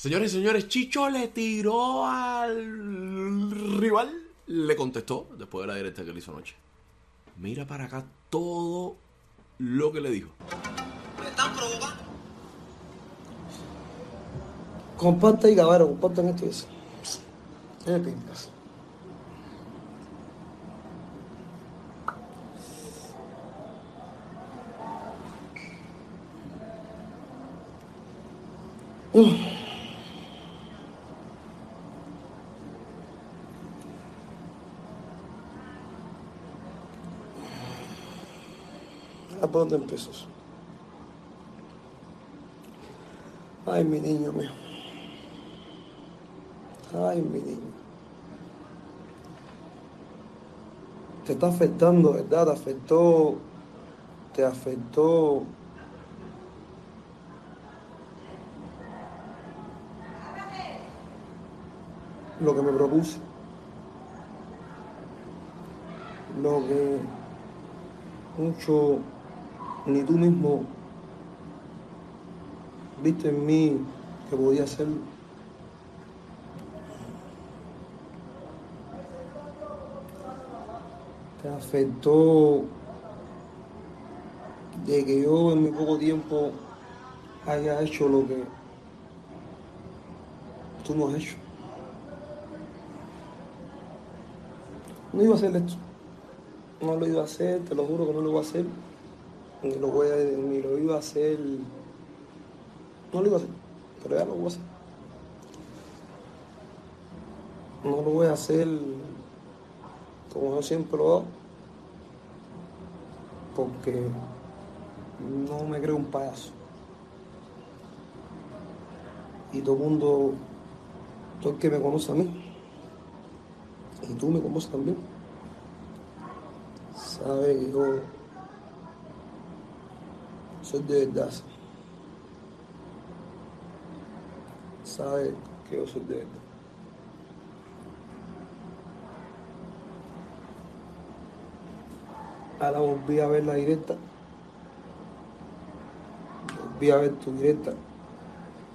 Señores y señores, Chicho le tiró al rival. Le contestó después de la directa que le hizo anoche. Mira para acá todo lo que le dijo. ¿Me están provocando? Comparte y cabrón, comparte en esto y eso. ¿Qué le pintas? ¿A dónde empezas? Ay, mi niño mío. Ay, mi niño. Te está afectando, ¿verdad? Te afectó. Lo que me propuse, lo que mucho ni tú mismo viste en mí que podía hacerlo. Te afectó de que yo en mi poco tiempo haya hecho lo que tú no has hecho. No iba a hacer esto, no lo iba a hacer, te lo juro que no lo iba a hacer, pero ya lo voy a hacer. No lo voy a hacer como yo siempre lo hago, porque no me creo un payaso. Y todo el mundo, todo el que me conoce a mí, y tú me conoces también, sabes que yo soy de verdad. Sabes que yo soy de verdad. Ahora volví a ver la directa. Volví a ver tu directa.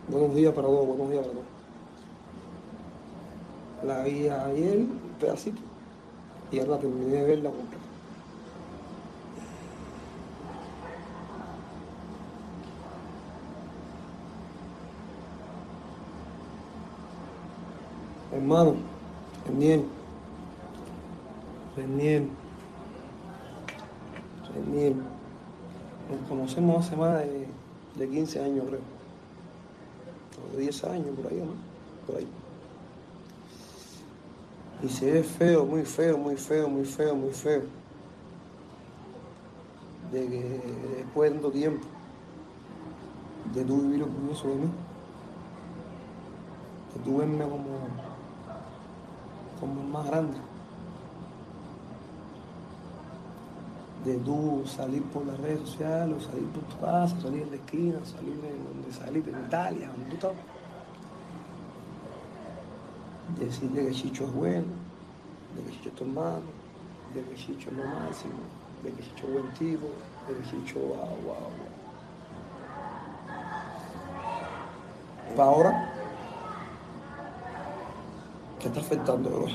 Buenos días para todos. La vi ayer, un pedacito, y ahora terminé de verla completa. Hermano, Reniel, nos conocemos hace más de 15 años, creo, o de 10 años, por ahí. Y se ve feo, muy feo. De que después de tanto tiempo, de tú vivir orgulloso de mí, de tú verme como el más grande, de tú salir por las redes sociales, salir por tu casa, salir en la esquina, salir de donde saliste, en Italia, donde tú estabas. Decirle que Chicho es bueno, de que Chicho es tu hermano, de que Chicho es lo máximo, de que Chicho es buen tipo, de que Chicho wow. Para ahora, ¿qué está afectando, bro?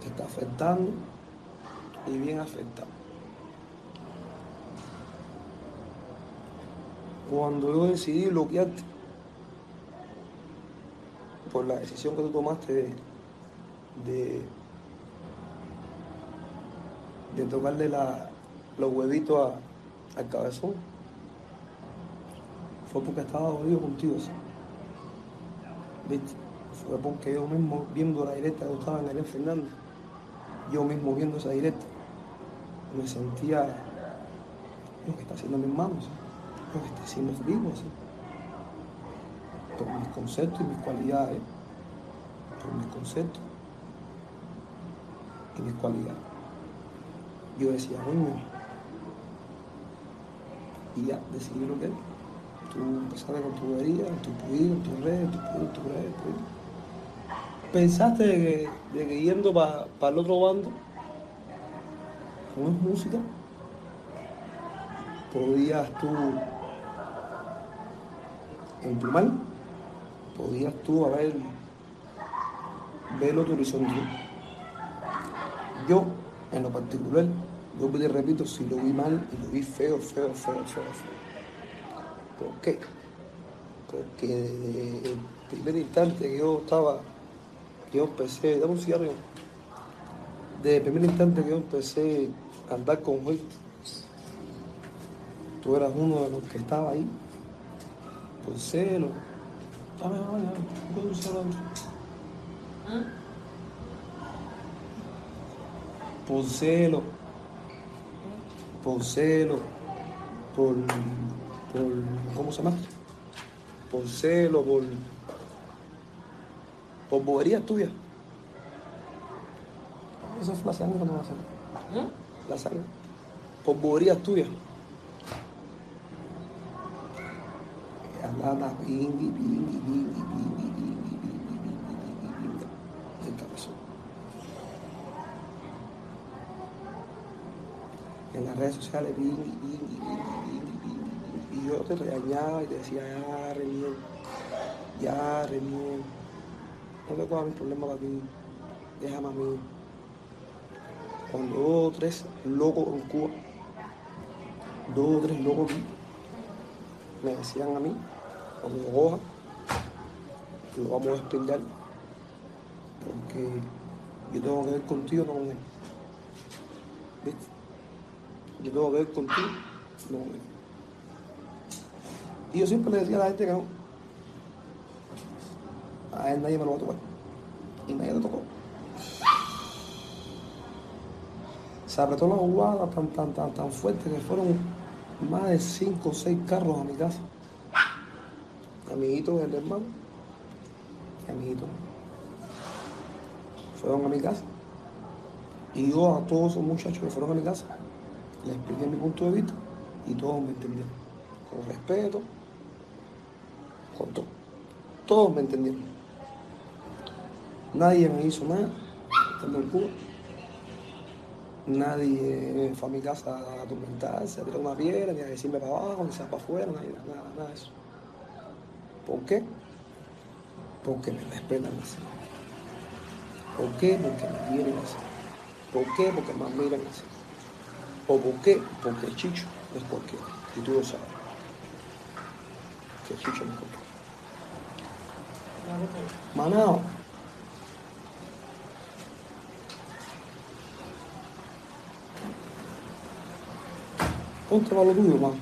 Te está afectando y bien afectado. Cuando yo decidí bloquearte, por la decisión que tú tomaste de tocarle los huevitos al cabezón, fue porque estaba dolido contigo, ¿sí? ¿Viste? Fue porque yo mismo, viendo la directa que estaba en Ariel Fernández, me sentía lo que está haciendo mis manos, lo que está haciendo Felipe, ¿sí? Por mis conceptos y mis cualidades, Yo decía, bueno, y ya decidí lo que es. Tú empezaste con tu bobería, en tus redes. Pensaste de que yendo para el otro bando, con música, podías tú en plural, podías tú haber velo tu horizonte. Yo, en lo particular, yo te repito, si lo vi mal y lo vi feo. ¿Por qué? Porque desde el primer instante que yo estaba, que yo empecé, dame un cigarro, desde el primer instante que yo empecé a andar con Joy, tú eras uno de los que estaba ahí, por celo. Por celo, ¿cómo se llama? Por celo, por boberías tuyas. Eso es la sangre cuando va a salir. La sangre. Por boberías tuyas. Andaba en las redes sociales, y yo te regañaba y te decía, ya, re bien, no te cojas mi problema para ti, déjame a mí. Cuando dos o tres locos aquí, me decían a mí, cuando lo coja, lo vamos a despingar, porque yo tengo que ver contigo, no con él. ¿Viste? Yo tengo que ver contigo, no con él. Y yo siempre le decía a la gente que no. A él nadie me lo va a tocar. Y nadie lo tocó. Se apretó la jugada tan fuerte que fueron más de 5 o 6 carros a mi casa. Amiguitos del hermano. Y amiguitos. Fueron a mi casa. Y yo a todos esos muchachos que fueron a mi casa les expliqué mi punto de vista y todos me entendieron. Con respeto, con todo. Todos me entendieron. Nadie me hizo nada, estando en Cuba. Nadie fue a mi casa a atormentarse, a tirar una piedra, ni a decirme para abajo, ni para afuera, nada de eso. ¿Por qué? Porque me respetan así. ¿Por qué? Porque me quieren así. ¿Por qué? Porque me admiran así. ¿O por qué? Porque el Chicho es cualquiera. Y tú lo sabes. Que el Chicho no es cualquiera. Manao. Ponte para lo tuyo, hermano.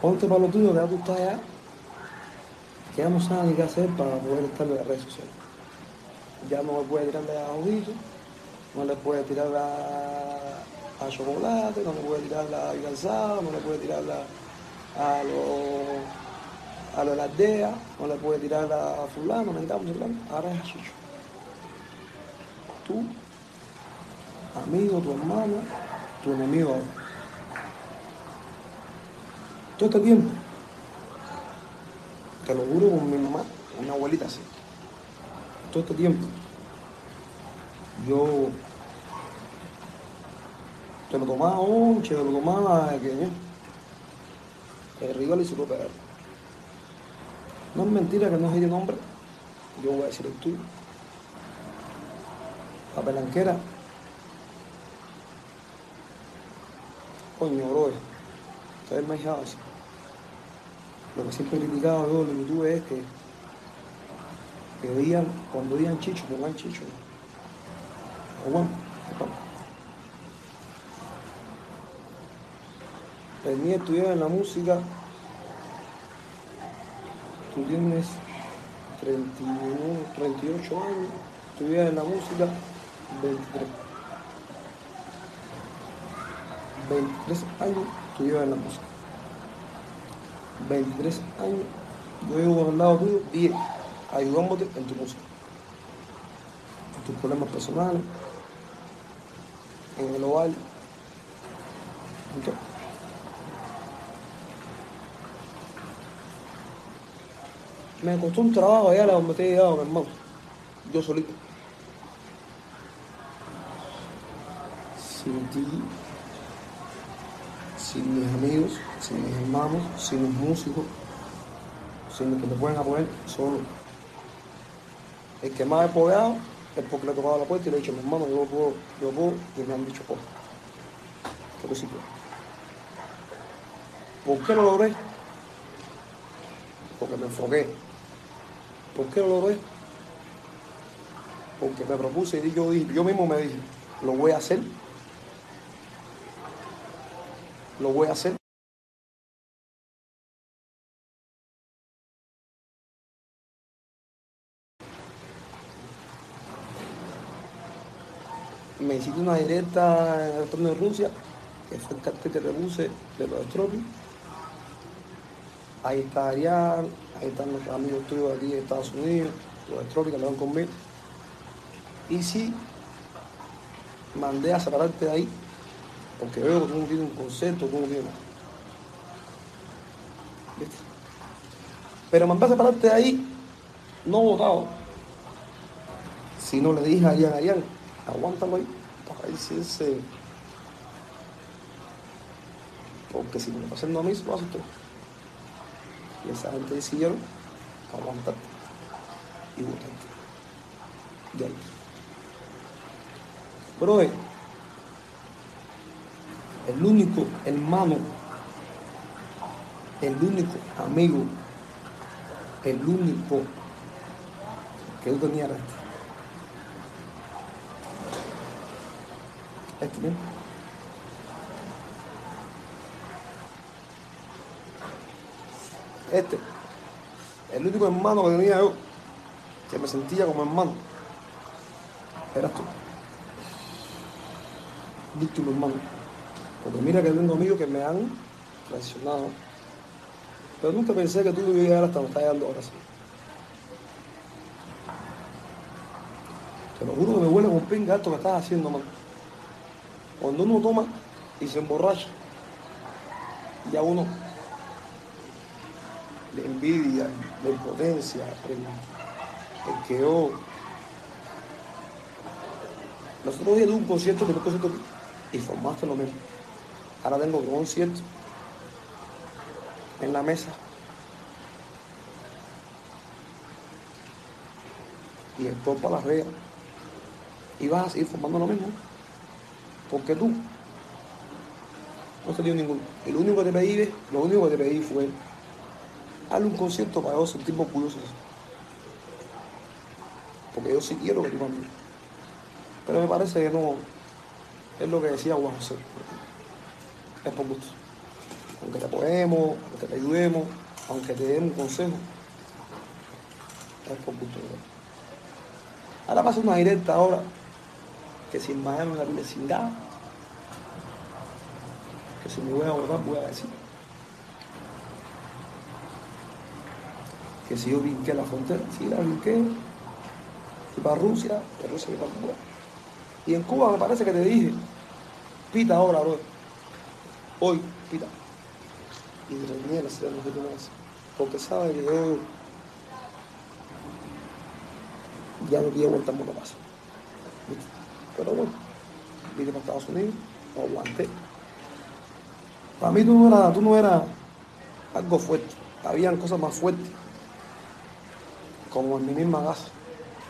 Ponte para lo tuyo, que ya tú estás allá. Que ya no sabes ni qué hacer para poder estar en las redes sociales. Ya no me puede tirar de audito, no le puede tirar a chocolate, no le puede tirar la calzada, no le puede tirar a los ladea, no le puede tirar a fulano, necesitamos. Ahora es a Chicho. Tú, amigo, tu hermano, tu enemigo. Todo este tiempo, te lo juro con mi mamá, con mi abuelita así. Todo este tiempo, yo te lo tomaba onche, te lo tomaba pequeño. El rival hizo lo peor. No es mentira que no es de nombre, yo voy a decir el tuyo. La Pelanquera, coño, bro, ustedes me han así. Lo que siempre he criticado yo en YouTube es que digan, cuando digan Chicho, pongan Chicho. O bueno, el mío estudiaba en la música. Tú tienes 38 años, estudias en la música 23 años, estudias en la música. 23 años, yo llevo al lado tuyo 10. Ayudándote en tu música, en tus problemas personales, en el hogar, en todo. Me costó un trabajo allá donde te he llegado, mi hermano. Yo solito. sin ti, sin mis amigos, sin mis hermanos, sin los músicos, sin los que me pueden apoyar, solo. El que más ha apoyado es porque le he tocado la puerta y le he dicho, mi hermano, yo puedo, y me han dicho, oh, pero sí puedo. ¿Por qué lo logré? Porque me enfoqué. ¿Por qué lo logré? Porque me propuse y yo mismo me dije, lo voy a hacer. Lo voy a hacer. Me hiciste una directa en el torneo de Rusia, que fue el cartel que te puse de los Stropy. Ahí está Arián, ahí están los amigos tuyos aquí de Estados Unidos, los Stropy que me van conmigo. Y sí, mandé a separarte de ahí, porque veo que tú no tienes un concepto, tú no tienes nada. ¿Viste? Pero mandé a separarte de ahí, no votado, sino le dije a Arián, aguántalo ahí, para si ese. Porque si me lo está haciendo a mí, se lo hace todo. Y esa gente decidieron aguantarte y votarte. De ahí. Pero el único hermano, el único amigo, el único que yo tenía era este mismo. Este, el único hermano que tenía yo, que me sentía como hermano, eras tú. Víctima, hermano. Porque mira que tengo amigos que me han traicionado. Pero nunca pensé que tú ibas a llegar hasta donde estás llegando ahora sí. Te lo juro que me huele con pinga esto que estás haciendo, man. Cuando uno toma y se emborracha, ya uno de envidia, de impotencia, el que yo. Nosotros días tuve un concierto que y formaste lo mismo. Ahora tengo un concierto en la mesa. Y esto para las redes. Y vas a seguir formando lo mismo. Porque tú no te dio ninguno. Y lo único que te pedí fue hazle un concierto para yo sentirme orgulloso. Porque yo sí quiero que tú cambies. Pero me parece que no, es lo que decía Juan José, es por gusto. Aunque te apoyemos, aunque te ayudemos, aunque te demos un consejo, es por gusto. Ahora pasa una directa ahora, que sin Miami la vida sin nada, que si me voy a borrar voy a decir. Que si yo vinqué la frontera, si la vinqué, y para Rusia, de Rusia y para Cuba. Y en Cuba me parece que te dije, pita ahora, bro. Hoy, pita. Y reñía la ciudad de los porque sabe que yo ya no quiero aguantar mucho más. Pero bueno, vine para Estados Unidos, no aguanté. Para mí tú no eras algo fuerte. Habían cosas más fuertes. Como en mi misma casa.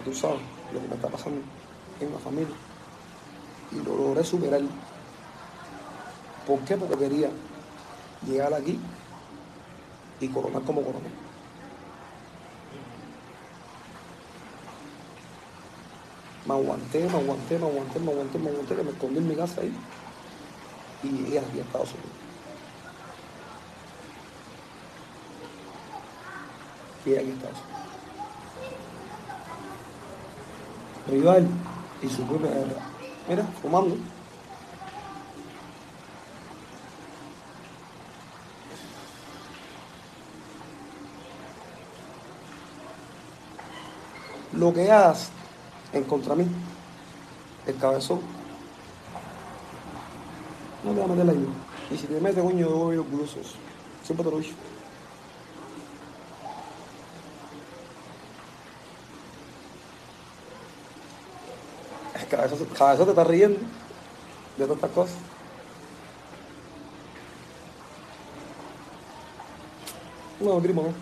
Tú sabes lo que me está pasando en la familia. Y lo logré superar. ¿Por qué? Porque quería llegar aquí y coronar como coronel. Me aguanté, que me escondí en mi casa ahí y llegué aquí a Estados Unidos. Llegué aquí a Estados Unidos. Rival y su propia guerra. Mira, fumando. Lo que hagas en contra mí, el cabezón, no te va a meter la ayuda. Y si te metes, coño, yo voy orgulloso. Siempre te lo he dicho. Cabezón te está riendo. de otra cosa. Una lagrimão.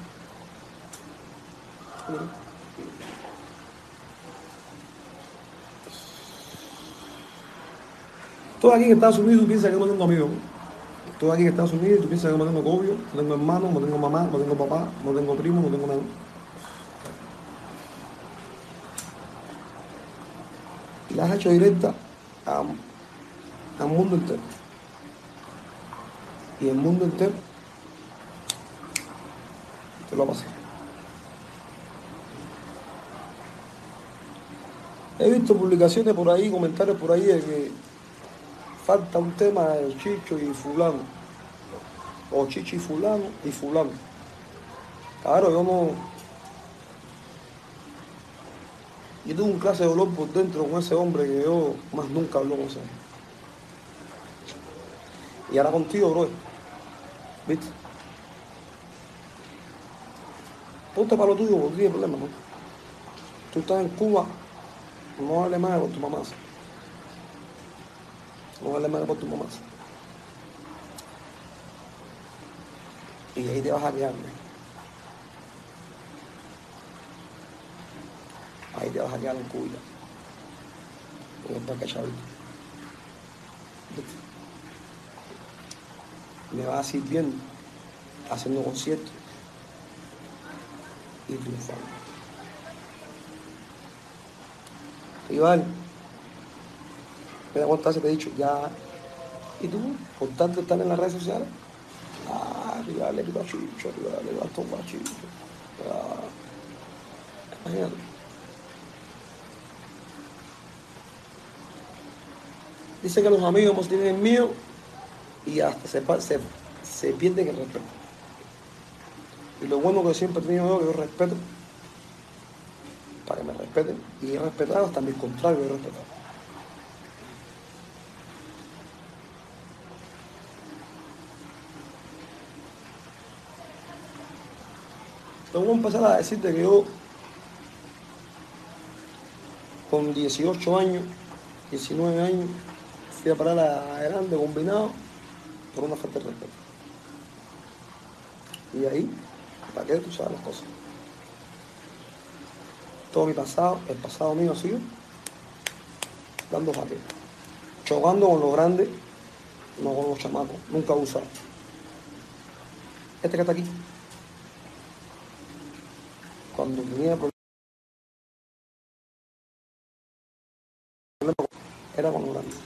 Todo aquí en Estados Unidos piensa que no tengo amigos. Todo aquí en Estados Unidos piensa que no tengo novio, no tengo hermano, no tengo mamá, no tengo papá, no tengo primo, no tengo nada. Y las has hecho directa al mundo entero. Y el mundo entero te lo ha pasado. He visto publicaciones por ahí, comentarios por ahí de que falta un tema de Chicho y fulano, o Chichi y fulano. Claro, yo no... Yo tuve un clase de dolor por dentro con ese hombre que yo más nunca hablo con ese hombre. Y ahora contigo, bro. ¿Viste? Ponte para lo tuyo, porque tiene problema, ¿no? Tú estás en Cuba, no hables más con tu mamá. No hables más con tu mamá. Y ahí te vas a quedar, ¿no? Ahí te vas a quedar en Cuba. Porque estás cachavito. Me vas sirviendo, haciendo conciertos y triunfando. Rival, mira cuántas veces te he dicho, ya. ¿Y tú? Por tanto están en las redes sociales. Ah, rival, el guachicho, rival, el bastón guachicho. Imagínate. Dice que los amigos no tienen el mío y hasta se pierden el respeto. Y lo bueno que siempre he tenido yo, que yo respeto, para que me respeten, y he respetado hasta mi contrario, he respetado. Luego voy a empezar a decirte que yo, con 18 años, 19 años, fui a parar a grande combinado por una falta de respeto. Y ahí, para que tú sabes las cosas. Todo mi pasado, el pasado mío ha sido dando jaque, chocando con los grandes, no con los chamacos, nunca abusar. Este que está aquí, cuando tenía problemas, era con los grandes,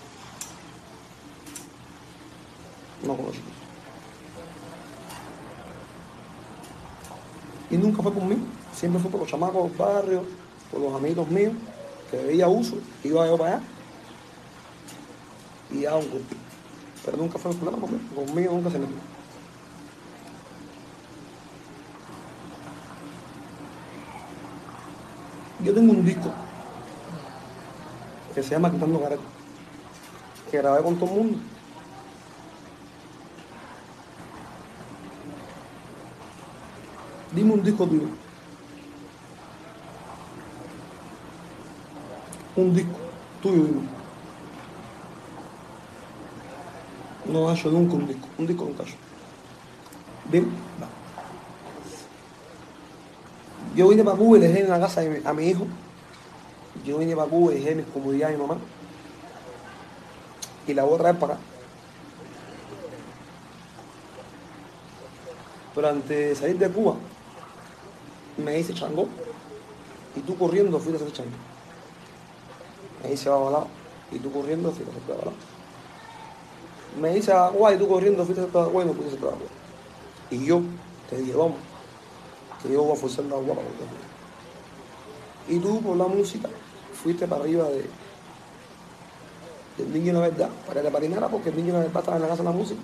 no con los chicos. Y nunca fue conmigo, siempre fue por los chamacos del barrio, por los amigos míos, que veía uso, iba yo para allá y daba un golpe. Pero nunca fue el problema conmigo, nunca se metió. Yo tengo un disco que se llama Quitando Caretas, que grabé con todo el mundo. Dime un disco tuyo. Un disco tuyo, dime. No has hecho nunca un disco nunca has hecho. Dime, va. Yo vine para Cuba y le dejé en la casa a mi hijo. Yo vine para Cuba y dejé mis comodidades a mi mamá. Y la voy a traer para acá. Pero antes de salir de Cuba, me dice chango, y tú corriendo fuiste a hacer chango. Me dice babalao, y tú corriendo fuiste a hacer babalao. Me dice aguay, y tú corriendo fuiste a hacer aguay, no fuiste a hacer aguay. Y yo te dije, vamos, que yo voy a forzar la agua para volver. Y tú por la música fuiste para arriba del niño de la verdad, para que te parinara, porque el niño de la verdad estaba en la casa de la música.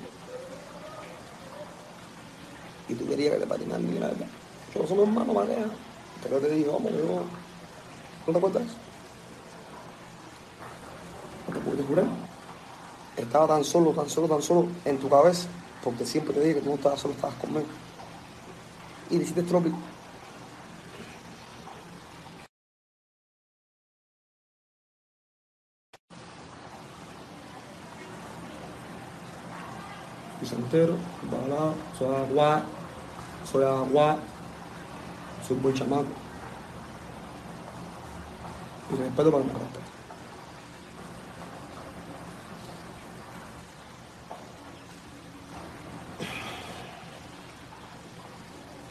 Y tú querías que te patinara el niño de la verdad. Yo soy mi hermano, maneja. Pero te digo, vamos, yo... ¿No te acuerdas? No te puedes jurar. Estaba tan solo en tu cabeza, porque siempre te dije que tú no estabas solo, estabas conmigo. Y le hiciste trópico. Pisantero, balado, soy agua, soy un buen chamaco. Y respeto para el respeto.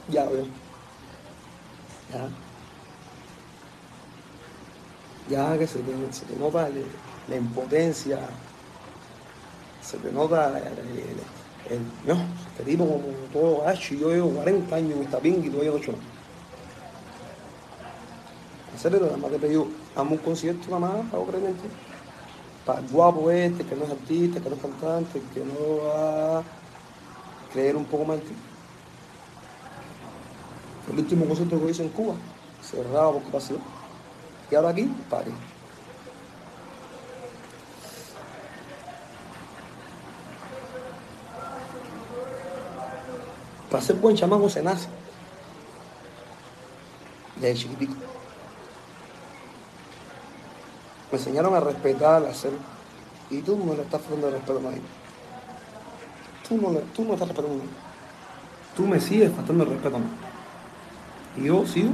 Ya, veo. Ya que se te nota la impotencia, se te nota no, este tipo como todo gacho, yo llevo 40 años en esta pinga y todavía 8 años. En serio, nada más te pedí, hazme un concierto nada más, para creer en ti. Para el guapo este, que no es artista, que no es cantante, que no va a creer un poco más en ti. El último concierto que hice en Cuba, cerrado por capacidad. Y ahora aquí, pare. Para ser buen chamaco se nace. Desde chiquitico. Me enseñaron a respetar, a hacer. Y tú no le estás faltando el respeto a nadie. Tú no estás respetando a nadie. Tú me sigues faltando el respeto a nadie. Y yo sigo.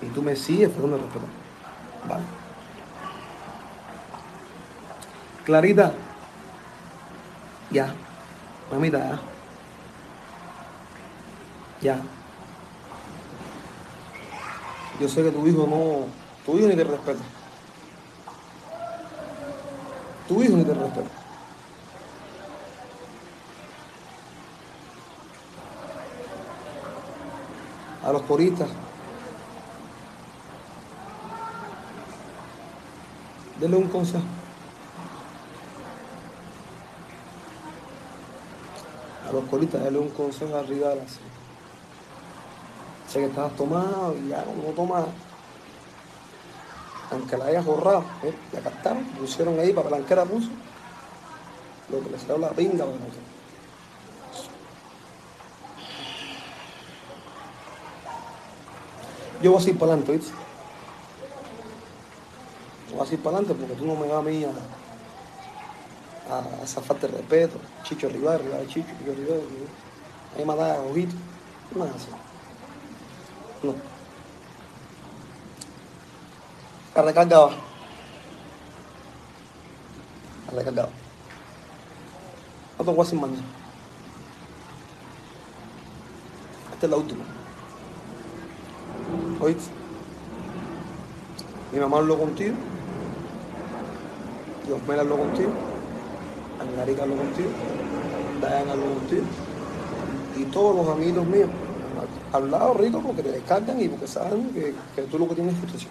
Y tú me sigues faltando el respeto a nadie. Vale. Clarita. Ya. Mamita, ya. Ya. Yo sé que tu hijo ni te respeta. Tu hijo ni te respeta. A los coristas. Denle un consejo. A los coristas, denle un consejo arriba de la silla. Sé que estabas tomado y ya no tomas. Aunque la hayas borrado, la captaron, pusieron ahí para palanquera puso. Lo que le salió la pinga para nosotros. Yo voy a ir para adelante, ¿viste? Voy a ir para adelante porque tú no me vas a mí a esa falta de respeto. Chicho Rivera, Chicho Rivera. Ahí me da ojito. No es así. No. La recarga va. No te voy a hacer mañana. Esta es la última. ¿Oíste? Mi mamá habló contigo. Diosmela habló contigo. Angarica habló contigo. Diana habló contigo. Y todos los amigos míos. Hablado rico porque te descargan y porque saben que tú lo que tienes es frustración.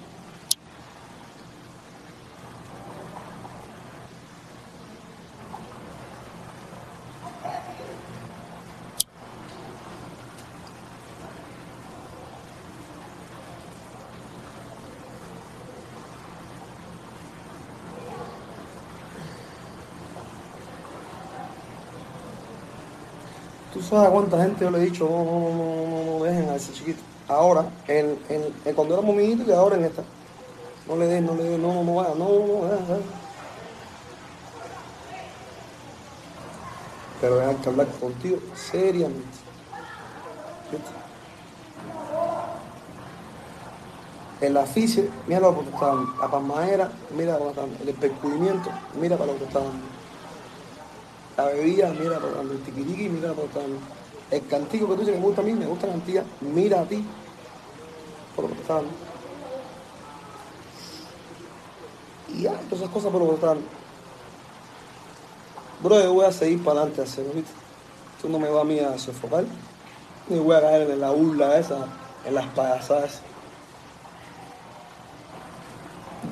¿Tú sabes a cuánta gente yo le he dicho, no dejen a ese chiquito? Ahora, cuando éramos amiguitos y ahora en esta. No le den, no vaya. Pero hay que hablar contigo seriamente. ¿Viste? El afiche, mira lo que está dando. La palmadera, mira lo que está dando. El percudimiento, mira para lo que está dando. La bebida, mira por tanto, el tiquiriqui, mira por tanto. El cantico que tú dices que me gusta a mí, me gusta la cantidad, mira a ti. Por lo que está dando. Y ya, todas esas cosas por lo que está dando. Bro, yo voy a seguir para adelante a hacerlo, ¿viste? Tú no me vas a mí a sofocar. Ni voy a caer en la burla esa, en las payasadas.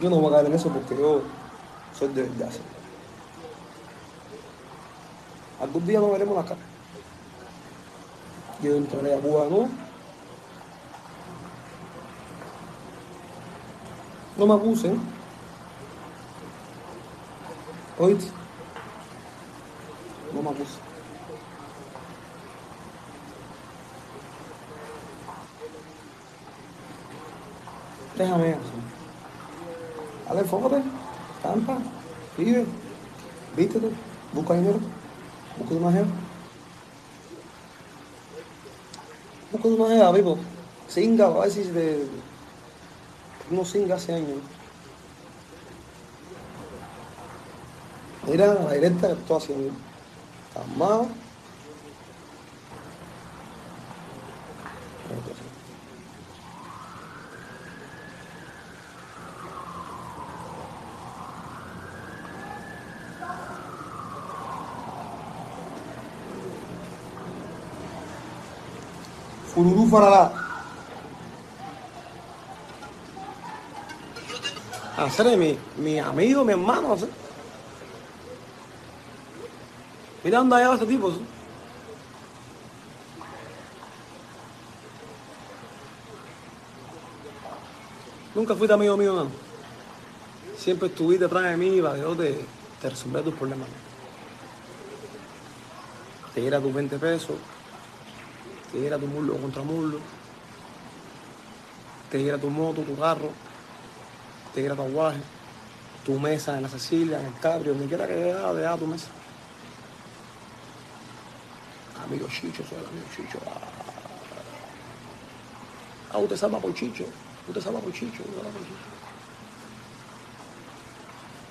Yo no voy a caer en eso porque yo soy de verdad. Algún día nos veremos la cara. Yo entraré a Cuba, ¿no? No me abusen. ¿Oíste? No me abusen. déjame así. Dale, enfócate, canta, vive, vístete, busca dinero, busca tu majera. Busca tu majera, vivo. Singa, a ver si te... No singa hace años. Mira la directa que estoy haciendo. Calmado. Fururú faralá. Hacer mi amigo, mi hermano. ¿Sí? Mira dónde allá va este tipo. ¿Sí? Nunca fuiste amigo mío, no. Siempre estuviste detrás de mí para que yo te resolviera tus problemas. Te diera tus 20 pesos. Te diera tu muslo contra muslo, te diera tu moto, tu carro, te diera tu aguaje, tu mesa en la Cecilia, en el Cabrio, donde quiera que te da tu mesa. Amigo Chicho, soy el amigo Chicho. Ah, usted salva por Chicho, usted salva por Chicho, usted salva por Chicho.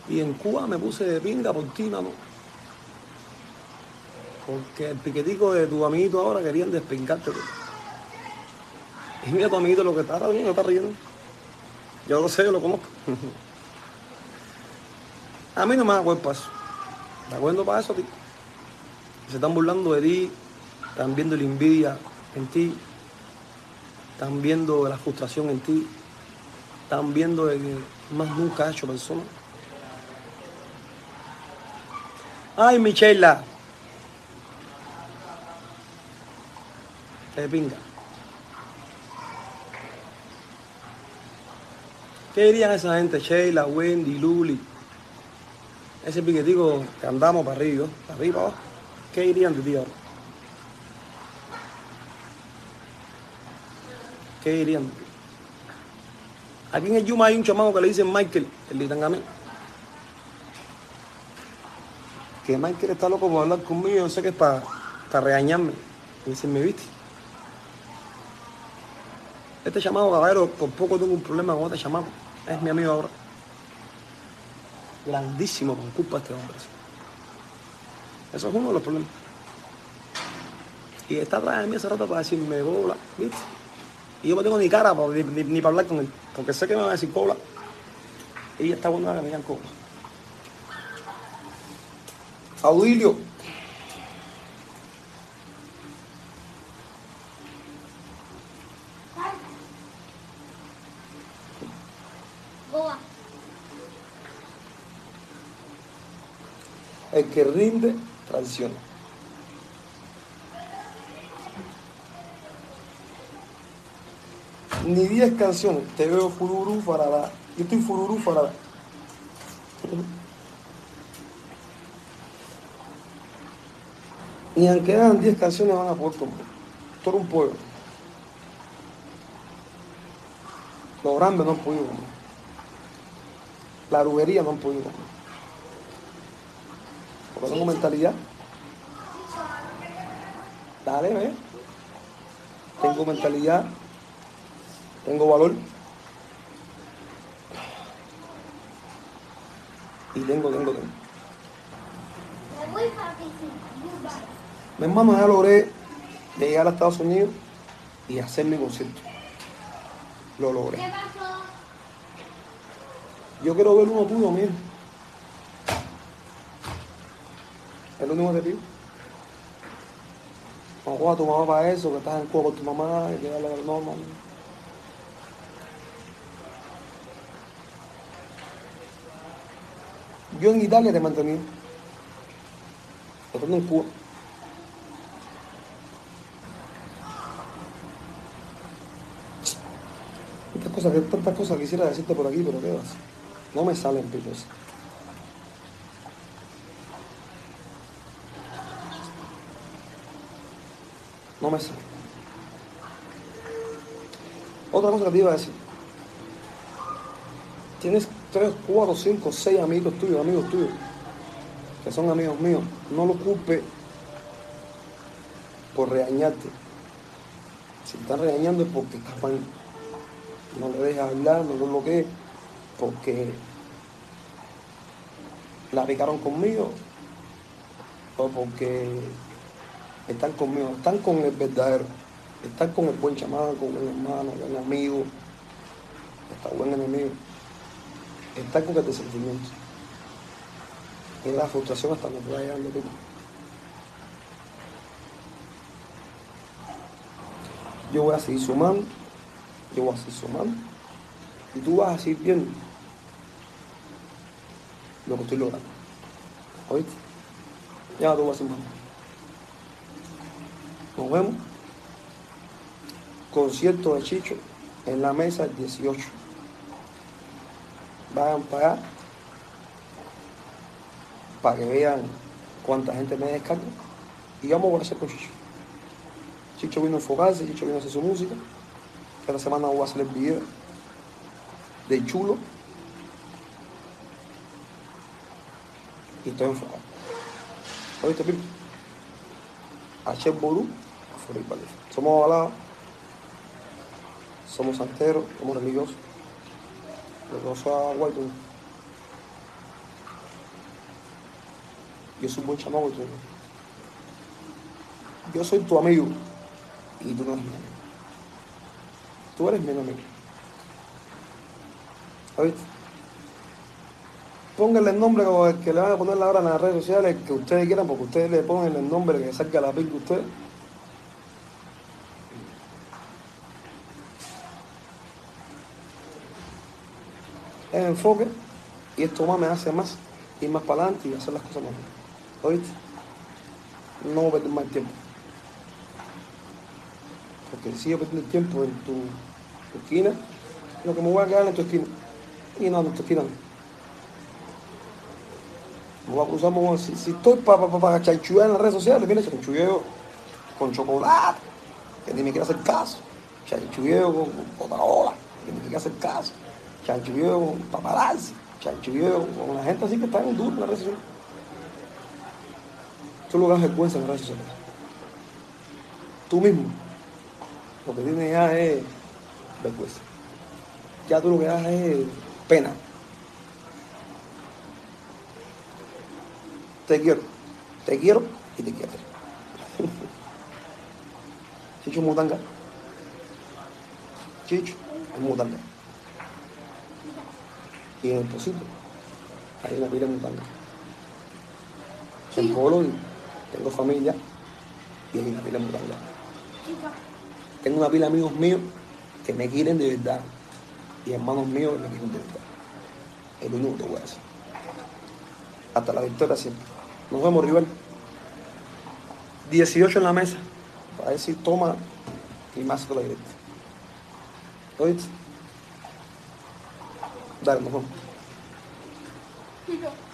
Y en Cuba me puse de pinga por ti, mano. Porque el piquetico de tu amiguito ahora querían despingarte. Y mira tu amiguito lo que está riendo, no está riendo. Yo lo sé, yo lo conozco. A mí no me acuerdo para eso. Me acuerdo para eso a ti. Se están burlando de ti, están viendo la envidia en ti, están viendo la frustración en ti, están viendo de que más nunca has hecho persona. Ay, Michela. De pinga. ¿Qué dirían esa gente? Sheila, Wendy, Luli. Ese piquetico que andamos para arriba, abajo. ¿Qué dirían de ti ahora? ¿Qué dirían de ti? Aquí en el Yuma hay un chamaco que le dicen Michael, el litangamé. Que Michael está loco por hablar conmigo, yo sé que es para regañarme. Y dicen, ¿me viste? Este llamado, caballero, por poco tengo un problema con este llamado. Es mi amigo ahora. Grandísimo por culpa de este hombre. Eso es uno de los problemas. Y está atrás de mí hace rato para decirme cobla, ¿viste? Y yo no tengo ni cara para, ni para hablar con él. Porque sé que me va a decir cobla. Y está bueno que me digan cobla. Audilio. El que rinde, traiciona. Ni 10 canciones. Te veo fururú farará. Yo estoy fururú farará. Ni aunque hagan 10 canciones van a poder comprar. Tú eres un pueblo. Los grandes no han podido comprar. La rubería no han podido comprar. Porque tengo mentalidad. Dale, ve. Tengo mentalidad. Tengo valor. Y tengo. Mi hermano, ya logré llegar a Estados Unidos y hacer mi concierto. Lo logré. Yo quiero ver uno tuyo, mira. Es lo único que pido. No juega a tu mamá para eso, que estás en Cuba con tu mamá y que dale la norma. Yo en Italia te he mantenido. Estando en Cuba. Tantas cosas quisiera decirte por aquí, pero qué vas. No me salen pitos. No me sale. Otra cosa que te iba a decir. Tienes 3, 4, 5, 6 amigos tuyos, que son amigos míos. No lo culpes por regañarte. Si te están regañando es porque están. No le dejes hablar, no lo bloquees, porque la picaron conmigo o porque están conmigo. Están con el verdadero, están con el buen chamán, con el hermano, con el amigo, está buen enemigo. Está con este sentimiento. Y la frustración hasta nos va llegando. Yo voy a seguir sumando, y tú vas a seguir viendo lo que estoy logrando. ¿Oíste? Ya tú vas a sumar. Nos vemos. Concierto de Chicho en la mesa el 18. Vayan para allá para que vean cuánta gente me descarga. Y vamos a volver con Chicho. Chicho vino a enfocarse, Chicho vino a hacer su música. Esta semana voy a hacer el video de Chulo. Y estoy enfocado. ¿Oíste, Pipo? A Chef Ború, a Florida. Somos avalados, somos santeros, somos religiosos. Los dos a Guaito. Yo soy un buen chamaco y tú no. Yo soy tu amigo y tú no eres mi amigo. Tú eres mi amigo. ¿Oíste? Pónganle el nombre que le van a poner ahora en las redes sociales que ustedes quieran, porque ustedes le ponen el nombre que salga la piel de ustedes. Es enfoque, y esto más me hace más ir más para adelante y hacer las cosas más bien. ¿Oíste? No voy a perder más tiempo. Porque si yo perdiendo el tiempo en tu esquina, lo que me voy a quedar en tu esquina. Y no, en tu esquina no. Me voy a cruzar, si estoy para chanchullar en las redes sociales, mira, chanchulleo con chocolate, que ni me quiere hacer caso. Chanchulleo con Coca-Cola, que ni me quiere hacer caso. Chanchulleo con paparazzi, chanchulleo con la gente así que está en duro en las redes sociales. Tú lo das vergüenza en las redes sociales. Tú mismo. Lo que tienes ya es vergüenza. Ya tú lo que das es pena. Te quiero y te quiero. Chicho Mutanga. Chicho es Mutanga. Y en el Pocito hay una pila de Mutanga. En Polonia tengo familia y hay una pila de Mutanga. Tengo una pila de amigos míos que me quieren de verdad y hermanos míos que me quieren de verdad. El único que voy a hacer. Hasta la victoria siempre. Nos vemos, Rival. 18 en la mesa. Para decir, toma y más con la directa. ¿Oíste? Dale, nos vemos.